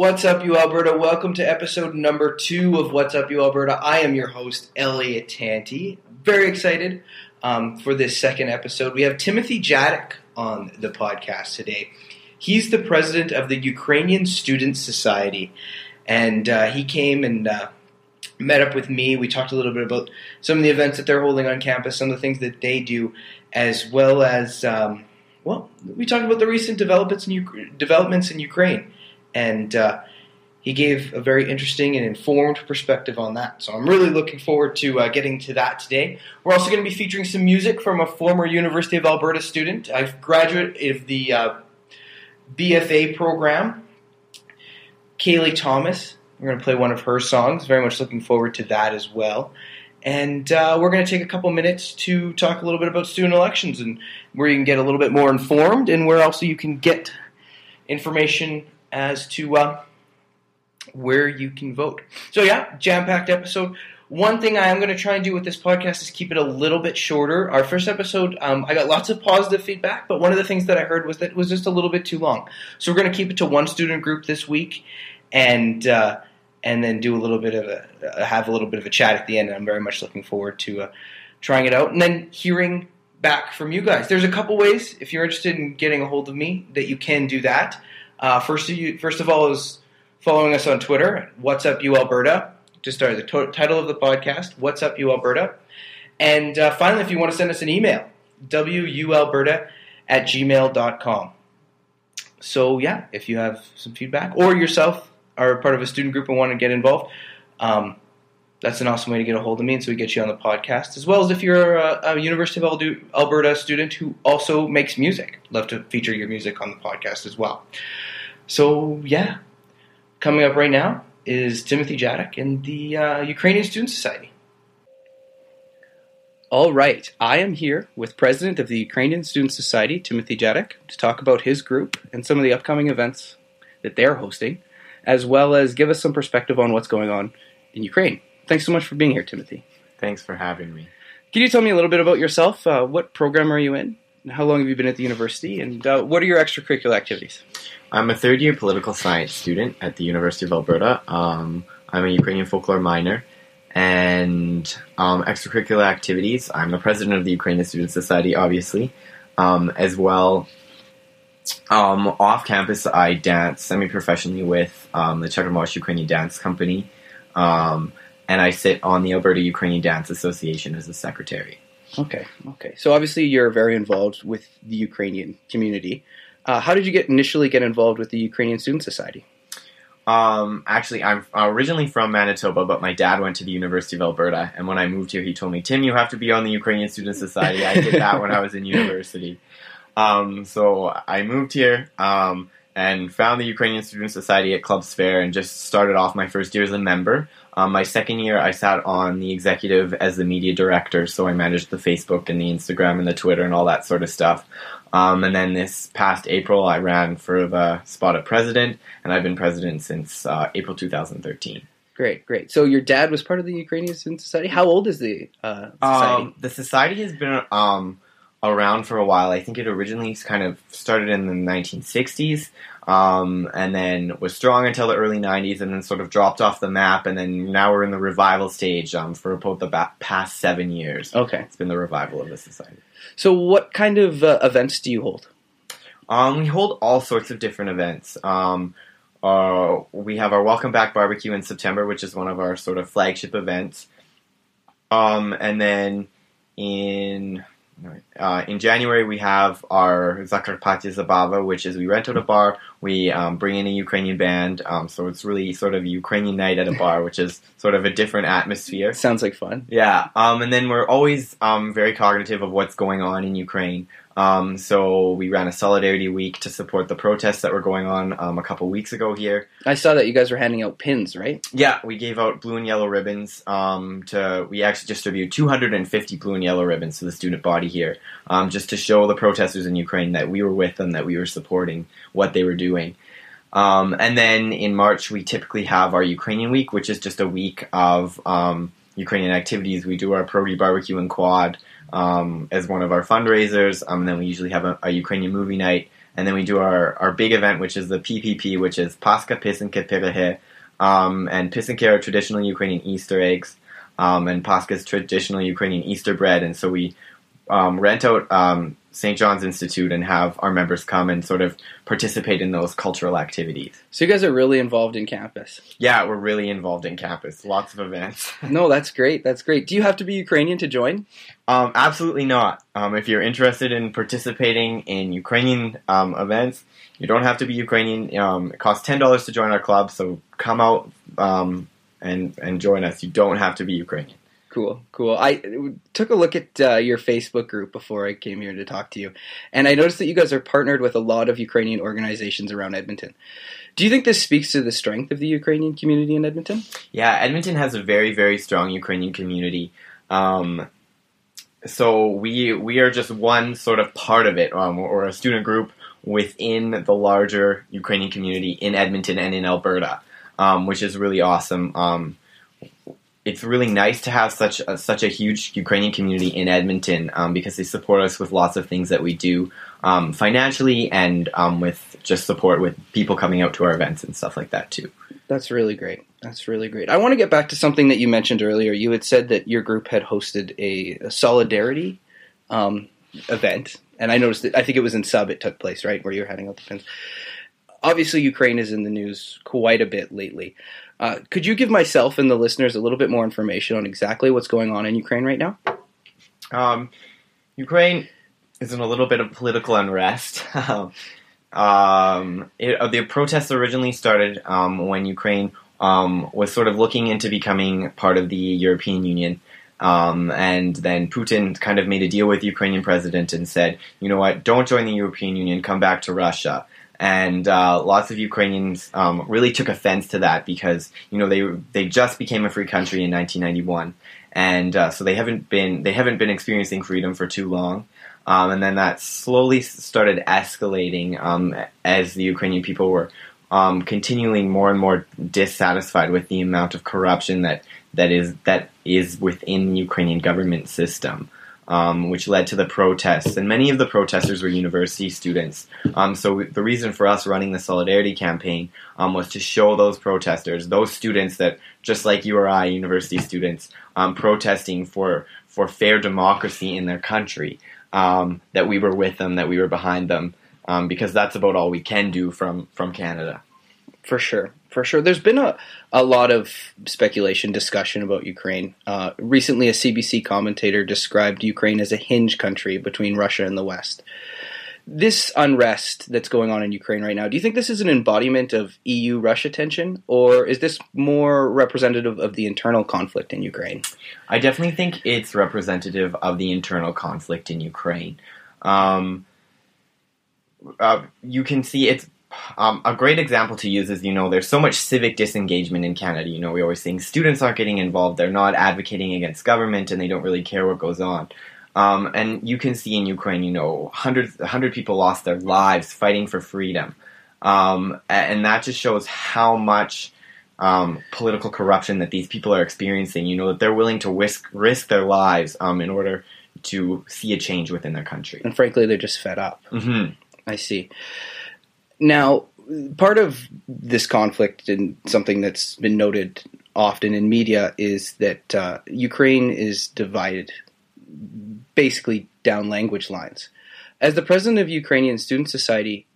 What's up, you Alberta? Welcome to episode number 2 of What's Up, You Alberta. I am your host, Elliott Tanti. Very excited for this second episode. We have Tymothy Jaddock on the podcast today. He's the president of the Ukrainian Student Society, and he came and met up with me. We talked a little bit about some of the events that they're holding on campus, some of the things that they do, as well as, we talked about the recent developments in Ukraine. And he gave a very interesting and informed perspective on that. So I'm really looking forward to getting to that today. We're also going to be featuring some music from a former University of Alberta student, a graduate of the BFA program, Cayley Thomas. We're going to play one of her songs. Very much looking forward to that as well. And we're going to take a couple minutes to talk a little bit about student elections and where you can get a little bit more informed and where also you can get information as to where you can vote. So yeah, jam-packed episode. One thing I am going to try and do with this podcast is keep it a little bit shorter. Our first episode, I got lots of positive feedback, but one of the things that I heard was that it was just a little bit too long. So we're going to keep it to one student group this week, and then do a little bit of a chat at the end. And I'm very much looking forward to trying it out and then hearing back from you guys. There's a couple ways if you're interested in getting a hold of me that you can do that. First of all is following us on Twitter, What's Up You Alberta, to start the title of the podcast, What's Up You Alberta. And finally, if you want to send us an email, wualberta@gmail.com. So yeah, if you have some feedback or yourself are part of a student group and want to get involved, that's an awesome way to get a hold of me, and so we get you on the podcast, as well as if you're a University of Alberta student who also makes music. Love to feature your music on the podcast as well. So, yeah, coming up right now is Tymothy Jaddock and the Ukrainian Student Society. All right, I am here with President of the Ukrainian Student Society, Tymothy Jaddock, to talk about his group and some of the upcoming events that they're hosting, as well as give us some perspective on what's going on in Ukraine. Thanks so much for being here, Tymothy. Thanks for having me. Can you tell me a little bit about yourself? What program are you in? How long have you been at the university? And what are your extracurricular activities? I'm a third-year political science student at the University of Alberta. I'm a Ukrainian folklore minor. And extracurricular activities, I'm the president of the Ukrainian Student Society, obviously. As well, off campus, I dance semi-professionally with the Chukramosh Ukrainian Dance Company. And I sit on the Alberta Ukrainian Dance Association as a secretary. Okay. So obviously you're very involved with the Ukrainian community. How did you initially get involved with the Ukrainian Student Society? Actually, I'm originally from Manitoba, but my dad went to the University of Alberta. And when I moved here, he told me, Tim, you have to be on the Ukrainian Student Society. I did that when I was in university. So I moved here and found the Ukrainian Student Society at Club Sphere and just started off my first year as a member. My second year, I sat on the executive as the media director, so I managed the Facebook and the Instagram and the Twitter and all that sort of stuff. And then this past April, I ran for the spot of president, and I've been president since April 2013. Great. So your dad was part of the Ukrainian Student Society? How old is the society? The society has been around for a while. I think it originally kind of started in the 1960s. And then was strong until the early 90s and then sort of dropped off the map. And then now we're in the revival stage for about the past 7 years. Okay. It's been the revival of the society. So what kind of events do you hold? We hold all sorts of different events. We have our Welcome Back Barbecue in September, which is one of our sort of flagship events. And then in January, we have our Zakarpatya Zabava, which is we rent out a bar, we bring in a Ukrainian band, so it's really sort of a Ukrainian night at a bar, which is sort of a different atmosphere. Sounds like fun. Yeah, and then we're always very cognitive of what's going on in Ukraine, so we ran a Solidarity Week to support the protests that were going on a couple weeks ago here. I saw that you guys were handing out pins, right? Yeah, we gave out blue and yellow ribbons. We actually distributed 250 blue and yellow ribbons to the student body here, just to show the protesters in Ukraine that we were with them, that we were supporting what they were doing. And then in March, we typically have our Ukrainian Week, which is just a week of Ukrainian activities. We do our Pierogi Barbecue and Quad as one of our fundraisers, and then we usually have a Ukrainian movie night, And then we do our big event, which is the PPP, which is Paska Pisinka Perehe. And Pisinka are traditional Ukrainian Easter eggs, and Paska is traditional Ukrainian Easter bread. And so we rent out St. John's Institute and have our members come and sort of participate in those cultural activities. So you guys are really involved in campus. Yeah, we're really involved in campus. Lots of events. No, that's great. That's great. Do you have to be Ukrainian to join? Absolutely not. If you're interested in participating in Ukrainian events, you don't have to be Ukrainian. It costs $10 to join our club, so come out and join us. You don't have to be Ukrainian. Cool, cool. I took a look at your Facebook group before I came here to talk to you, and I noticed that you guys are partnered with a lot of Ukrainian organizations around Edmonton. Do you think this speaks to the strength of the Ukrainian community in Edmonton? Yeah, Edmonton has a very, very strong Ukrainian community. So we are just one sort of part of it, or a student group within the larger Ukrainian community in Edmonton and in Alberta, which is really awesome. It's really nice to have such a huge Ukrainian community in Edmonton because they support us with lots of things that we do financially and with just support with people coming out to our events and stuff like that too. That's really great. That's really great. I want to get back to something that you mentioned earlier. You had said that your group had hosted a solidarity event, and I noticed that I think it was in Sub it took place, right, where you were handing out the pins. Obviously, Ukraine is in the news quite a bit lately. Could you give myself and the listeners a little bit more information on exactly what's going on in Ukraine right now? Ukraine is in a little bit of political unrest. The protests originally started when Ukraine was sort of looking into becoming part of the European Union. And then Putin kind of made a deal with the Ukrainian president and said, you know what, don't join the European Union, come back to Russia. And lots of Ukrainians really took offense to that because, you know, they just became a free country in 1991, and so they haven't been experiencing freedom for too long. And then that slowly started escalating as the Ukrainian people were continually more and more dissatisfied with the amount of corruption that is within the Ukrainian government system. Which led to the protests, and many of the protesters were university students. So the reason for us running the Solidarity Campaign was to show those protesters, those students that, just like you or I, university students, protesting for fair democracy in their country, that we were with them, that we were behind them, because that's about all we can do from Canada. For sure. For sure. There's been a lot of speculation, discussion about Ukraine. Recently, a CBC commentator described Ukraine as a hinge country between Russia and the West. This unrest that's going on in Ukraine right now, do you think this is an embodiment of EU-Russia tension, or is this more representative of the internal conflict in Ukraine? I definitely think it's representative of the internal conflict in Ukraine. You can see it's... a great example to use is, you know, there's so much civic disengagement in Canada. You know, we always think students aren't getting involved, they're not advocating against government, and they don't really care what goes on. And you can see in Ukraine, you know, 100 people lost their lives fighting for freedom. And that just shows how much political corruption that these people are experiencing, you know, that they're willing to risk their lives in order to see a change within their country. And frankly, they're just fed up. Mm-hmm. I see. Now, part of this conflict and something that's been noted often in media is that Ukraine is divided basically down language lines. As the president of Ukrainian Student Society,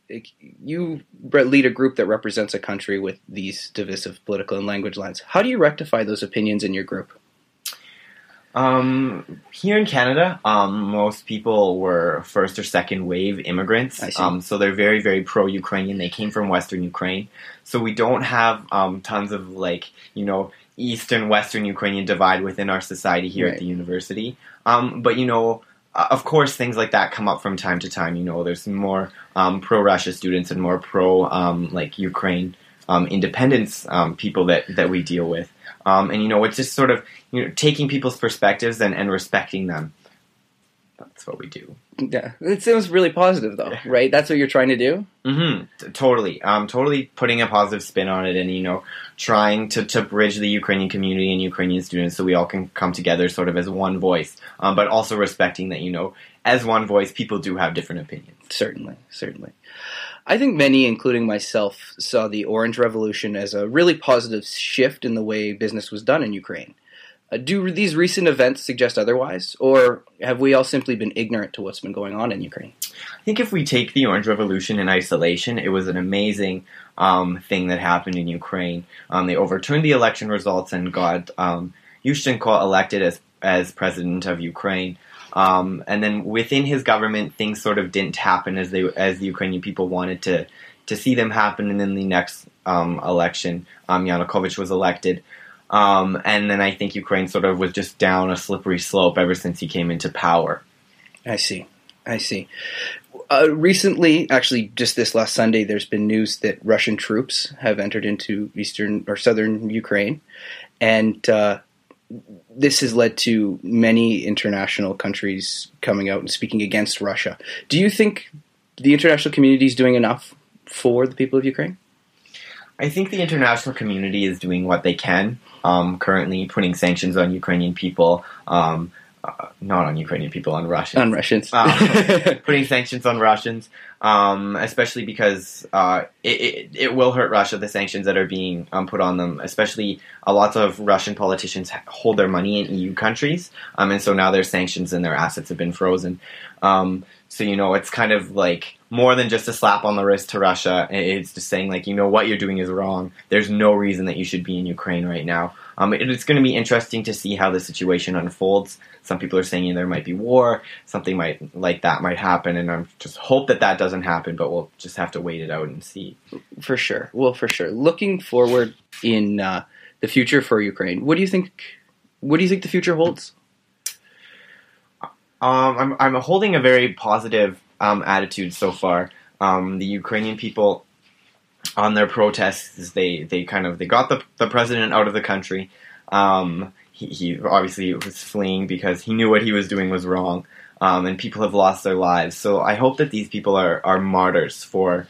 you lead a group that represents a country with these divisive political and language lines. How do you rectify those opinions in your group? Here in Canada, most people were first or second wave immigrants. I see. So they're very, very pro-Ukrainian. They came from Western Ukraine. So we don't have tons of, like, you know, Eastern, Western Ukrainian divide within our society here right. At the university. But, you know, of course, things like that come up from time to time. You know, there's more pro-Russia students and more pro-Ukraine independence people that we deal with. And, you know, it's just sort of, you know, taking people's perspectives and respecting them. That's what we do. Yeah. It sounds really positive, though, right? That's what you're trying to do? Mm-hmm. Totally. Totally putting a positive spin on it and, you know, trying to bridge the Ukrainian community and Ukrainian students so we all can come together sort of as one voice, but also respecting that, you know, as one voice, people do have different opinions. Certainly. I think many, including myself, saw the Orange Revolution as a really positive shift in the way business was done in Ukraine. Do these recent events suggest otherwise, or have we all simply been ignorant to what's been going on in Ukraine? I think if we take the Orange Revolution in isolation, it was an amazing thing that happened in Ukraine. They overturned the election results and got Yushchenko elected as president of Ukraine. And then within his government, things sort of didn't happen as the Ukrainian people wanted to see them happen. And then the next election, Yanukovych was elected. And then I think Ukraine sort of was just down a slippery slope ever since he came into power. I see. Recently, actually just this last Sunday, there's been news that Russian troops have entered into southern Ukraine. And this has led to many international countries coming out and speaking against Russia. Do you think the international community is doing enough for the people of Ukraine? I think the international community is doing what they can, currently putting sanctions on Ukrainian people, not on Ukrainian people, on Russians. On Russians. Putting sanctions on Russians, especially because it will hurt Russia, the sanctions that are being put on them. Especially lots of Russian politicians hold their money in EU countries, and so now their sanctions and their assets have been frozen. So, it's kind of like more than just a slap on the wrist to Russia. It's just saying, what you're doing is wrong. There's no reason that you should be in Ukraine right now. It's going to be interesting to see how the situation unfolds. Some people are saying there might be war. Something might happen, and I just hope that doesn't happen, but we'll just have to wait it out and see. For sure. Well, for sure. Looking forward in the future for Ukraine, what do you think the future holds? I'm holding a very positive attitude so far. The Ukrainian people, on their protests, they got the president out of the country. He obviously was fleeing because he knew what he was doing was wrong, and people have lost their lives. So I hope that these people are martyrs for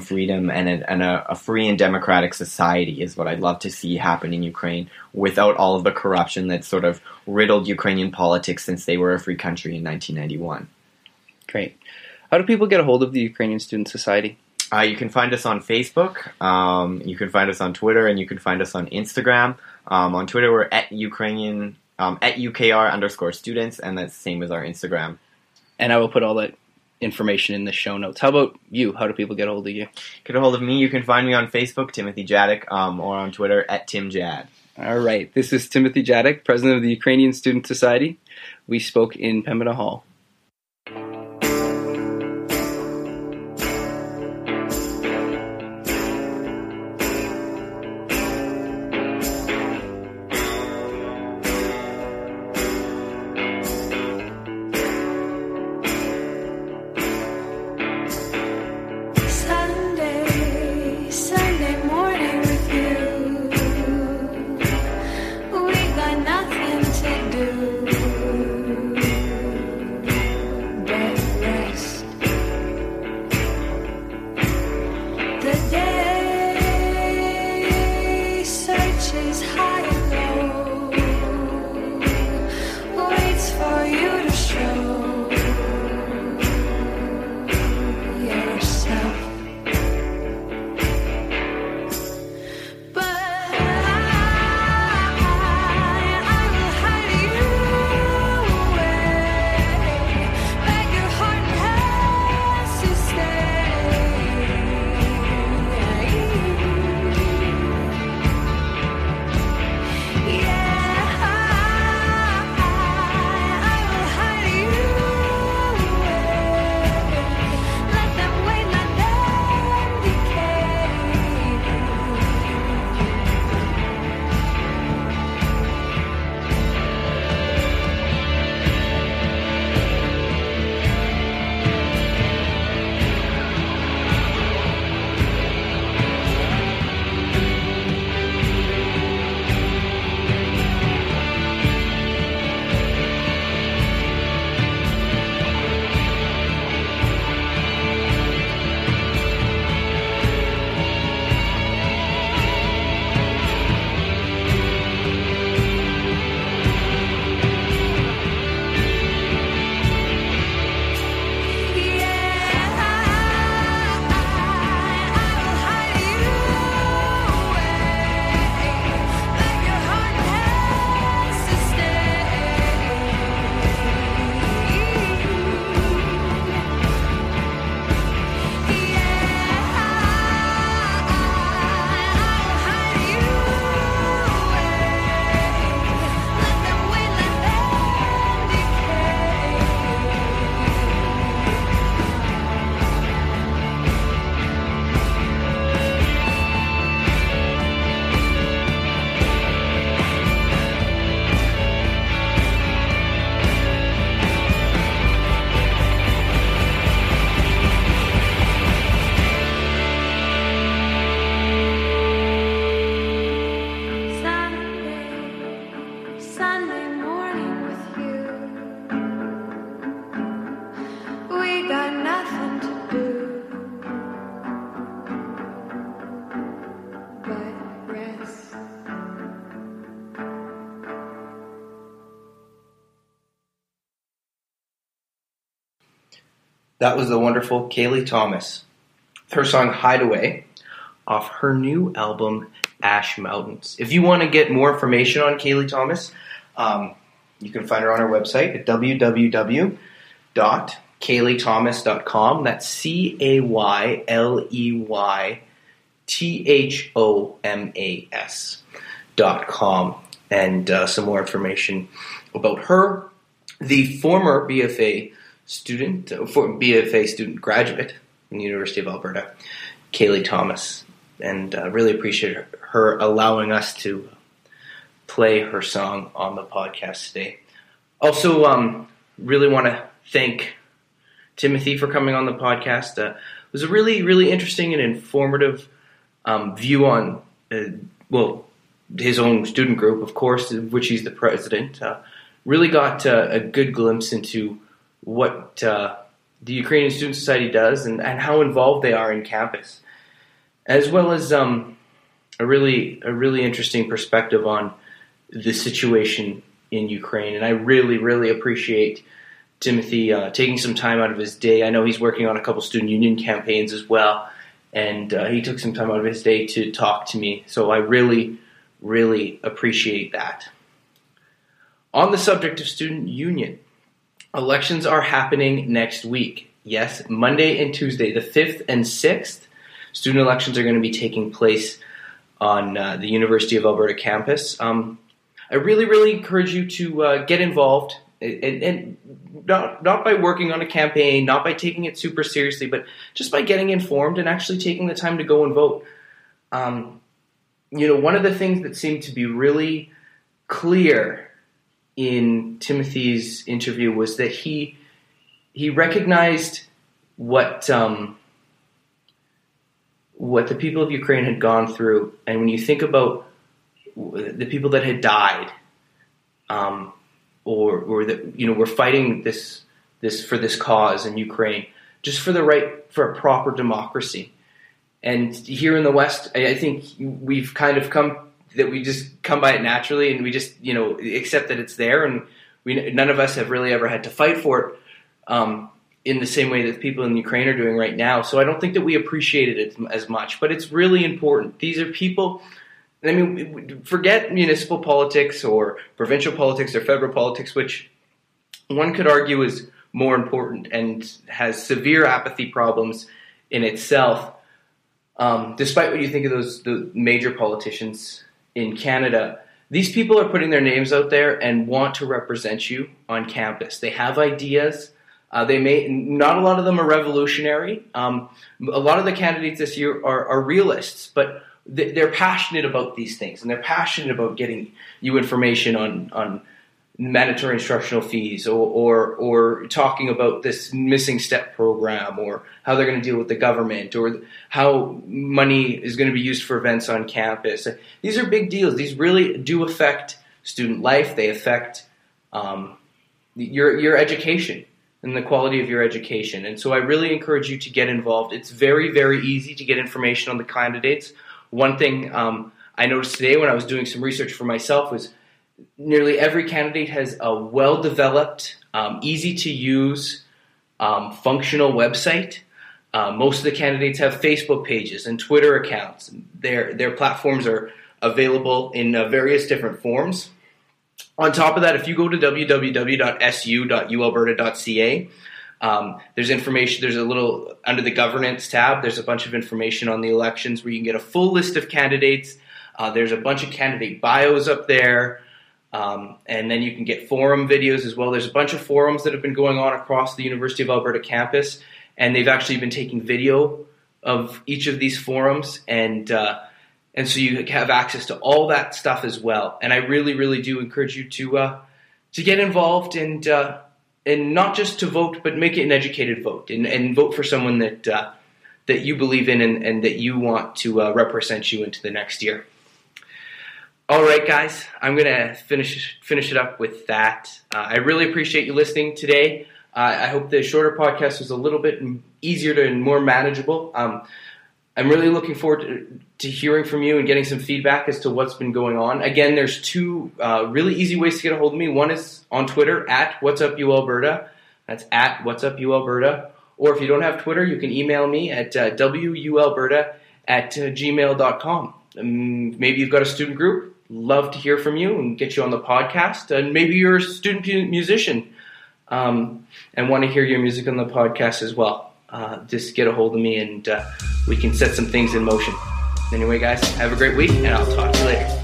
freedom and a free and democratic society is what I'd love to see happen in Ukraine without all of the corruption that sort of riddled Ukrainian politics since they were a free country in 1991. Great. How do people get a hold of the Ukrainian Student Society? You can find us on Facebook, you can find us on Twitter, and you can find us on Instagram. On Twitter, we're at Ukrainian, at UKR_students, and that's the same as our Instagram. And I will put all that information in the show notes. How about you? How do people get a hold of you? Get a hold of me. You can find me on Facebook, Tymothy Jaddock, or on Twitter, at TimJad. All right. This is Tymothy Jaddock, president of the Ukrainian Student Society. We spoke in Pembina Hall. That was the wonderful Cayley Thomas. Her song Hideaway off her new album Ash Mountains. If you want to get more information on Cayley Thomas, you can find her on our website at www.cayleythomas.com. That's cayleythomas.com. And some more information about her. The former BFA student graduate in the University of Alberta, Cayley Thomas. And really appreciate her allowing us to play her song on the podcast today. Also, really want to thank Timothy for coming on the podcast. It was a really, really interesting and informative view on, his own student group, of course, of which he's the president. Really got a good glimpse into what the Ukrainian Student Society does and how involved they are in campus, as well as a really interesting perspective on the situation in Ukraine. And I really, really appreciate Timothy taking some time out of his day. I know he's working on a couple student union campaigns as well, and he took some time out of his day to talk to me. So I really, really appreciate that. On the subject of student union, elections are happening next week. Yes, Monday and Tuesday, the 5th and 6th, student elections are going to be taking place on the University of Alberta campus. I really, really encourage you to get involved, and not by working on a campaign, not by taking it super seriously, but just by getting informed and actually taking the time to go and vote. One of the things that seemed to be really clear in Timothy's interview was that he recognized what the people of Ukraine had gone through, and when you think about the people that had died, or that were fighting this for this cause in Ukraine, just for the right for a proper democracy. And here in the West, I think we've kind of come by it naturally, and we just, accept that it's there, and none of us have really ever had to fight for it in the same way that people in Ukraine are doing right now. So I don't think that we appreciated it as much, but it's really important. These are people, forget municipal politics or provincial politics or federal politics, which one could argue is more important and has severe apathy problems in itself, despite what you think of the major politicians in Canada. These people are putting their names out there and want to represent you on campus. They have ideas. Not a lot of them are revolutionary. A lot of the candidates this year are realists, but they're passionate about these things, and they're passionate about getting you information on mandatory instructional fees, or talking about this missing step program, or how they're going to deal with the government, or how money is going to be used for events on campus. These are big deals. These really do affect student life. They affect your education and the quality of your education. And so I really encourage you to get involved. It's very, very easy to get information on the candidates. One thing I noticed today when I was doing some research for myself was nearly every candidate has a well-developed, easy-to-use, functional website. Most of the candidates have Facebook pages and Twitter accounts. Their platforms are available in various different forms. On top of that, if you go to www.su.ualberta.ca, there's information. There's a little under the governance tab. There's a bunch of information on the elections where you can get a full list of candidates. There's a bunch of candidate bios up there. And then you can get forum videos as well. There's a bunch of forums that have been going on across the University of Alberta campus, and they've actually been taking video of each of these forums, and so you have access to all that stuff as well. And I really, really do encourage you to get involved, and not just to vote, but make it an educated vote, and vote for someone that you believe in and that you want to represent you into the next year. All right, guys, I'm going to finish it up with that. I really appreciate you listening today. I hope the shorter podcast was a little bit easier and more manageable. I'm really looking forward to hearing from you and getting some feedback as to what's been going on. Again, there's two really easy ways to get a hold of me. One is on Twitter, @WhatsUpUalberta. That's @WhatsUpUalberta. Or if you don't have Twitter, you can email me at wualberta@gmail.com. Maybe you've got a student group. Love to hear from you and get you on the podcast. And maybe you're a student musician and want to hear your music on the podcast as well. Just get a hold of me and we can set some things in motion. Anyway, guys, have a great week, and I'll talk to you later.